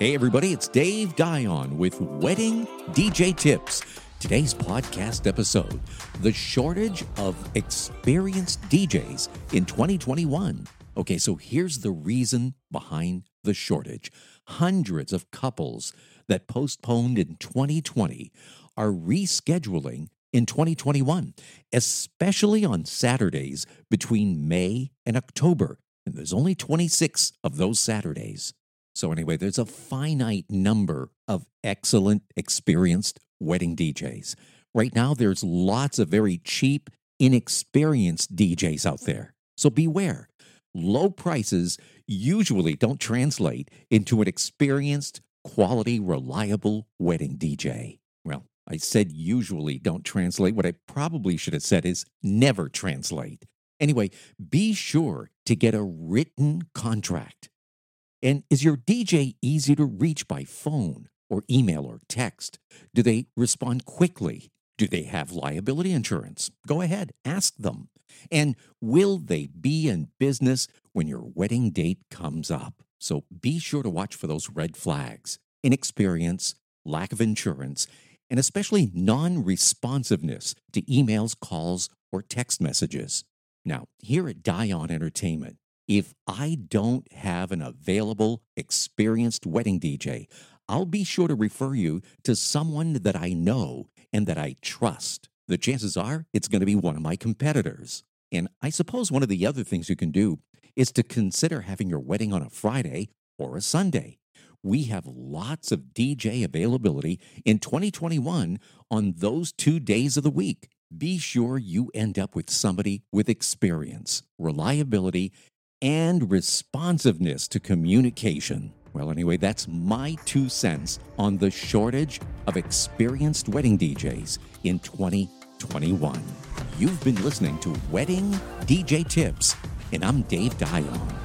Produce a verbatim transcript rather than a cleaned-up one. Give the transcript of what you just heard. Hey everybody, it's Dave Dion with Wedding D J Tips. Today's podcast episode, the shortage of experienced D Js in twenty twenty-one. Okay, so here's the reason behind the shortage. Hundreds of couples that postponed in twenty twenty are rescheduling in twenty twenty-one, especially on Saturdays between May and October. And there's only twenty-six of those Saturdays. So anyway, there's a finite number of excellent, experienced wedding D Js. Right now, there's lots of very cheap, inexperienced D Js out there. So beware. Low prices usually don't translate into an experienced, quality, reliable wedding D J. Well, I said usually don't translate. What I probably should have said is never translate. Anyway, be sure to get a written contract. And is your D J easy to reach by phone or email or text? Do they respond quickly? Do they have liability insurance? Go ahead, ask them. And will they be in business when your wedding date comes up? So be sure to watch for those red flags: inexperience, lack of insurance, and especially non-responsiveness to emails, calls, or text messages. Now, here at Dion Entertainment, if I don't have an available, experienced wedding D J, I'll be sure to refer you to someone that I know and that I trust. The chances are it's going to be one of my competitors. And I suppose one of the other things you can do is to consider having your wedding on a Friday or a Sunday. We have lots of D J availability in twenty twenty-one on those two days of the week. Be sure you end up with somebody with experience, reliability, and responsiveness to communication. Well, anyway, that's my two cents on the shortage of experienced wedding D Js in twenty twenty-one. You've been listening to Wedding D J Tips, and I'm Dave Dion.